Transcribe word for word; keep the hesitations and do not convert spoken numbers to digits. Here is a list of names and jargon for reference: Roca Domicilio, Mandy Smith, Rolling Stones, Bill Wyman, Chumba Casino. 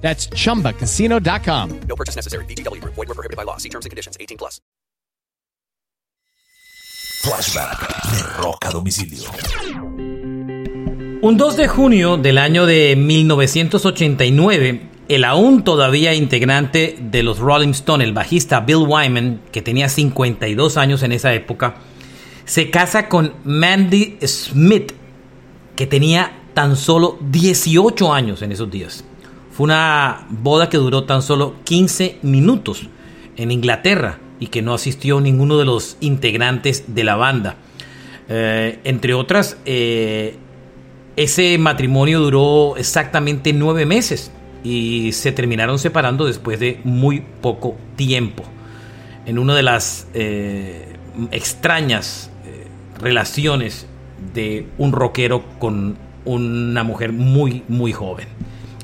That's chumba casino dot com. No purchase necessary. V G W Group. Void where prohibited by law. See terms and conditions. eighteen plus. Flashback de Roca Domicilio. Un dos de junio del año de mil novecientos ochenta y nueve, el aún todavía integrante de los Rolling Stones, el bajista Bill Wyman, que tenía cincuenta y dos años en esa época, se casa con Mandy Smith, que tenía tan solo dieciocho años en esos días. Fue una boda que duró tan solo quince minutos en Inglaterra y que no asistió ninguno de los integrantes de la banda. Eh, entre otras, eh, ese matrimonio duró exactamente nueve meses y se terminaron separando después de muy poco tiempo. En una de las eh, extrañas eh, relaciones de un rockero con una mujer muy, muy joven.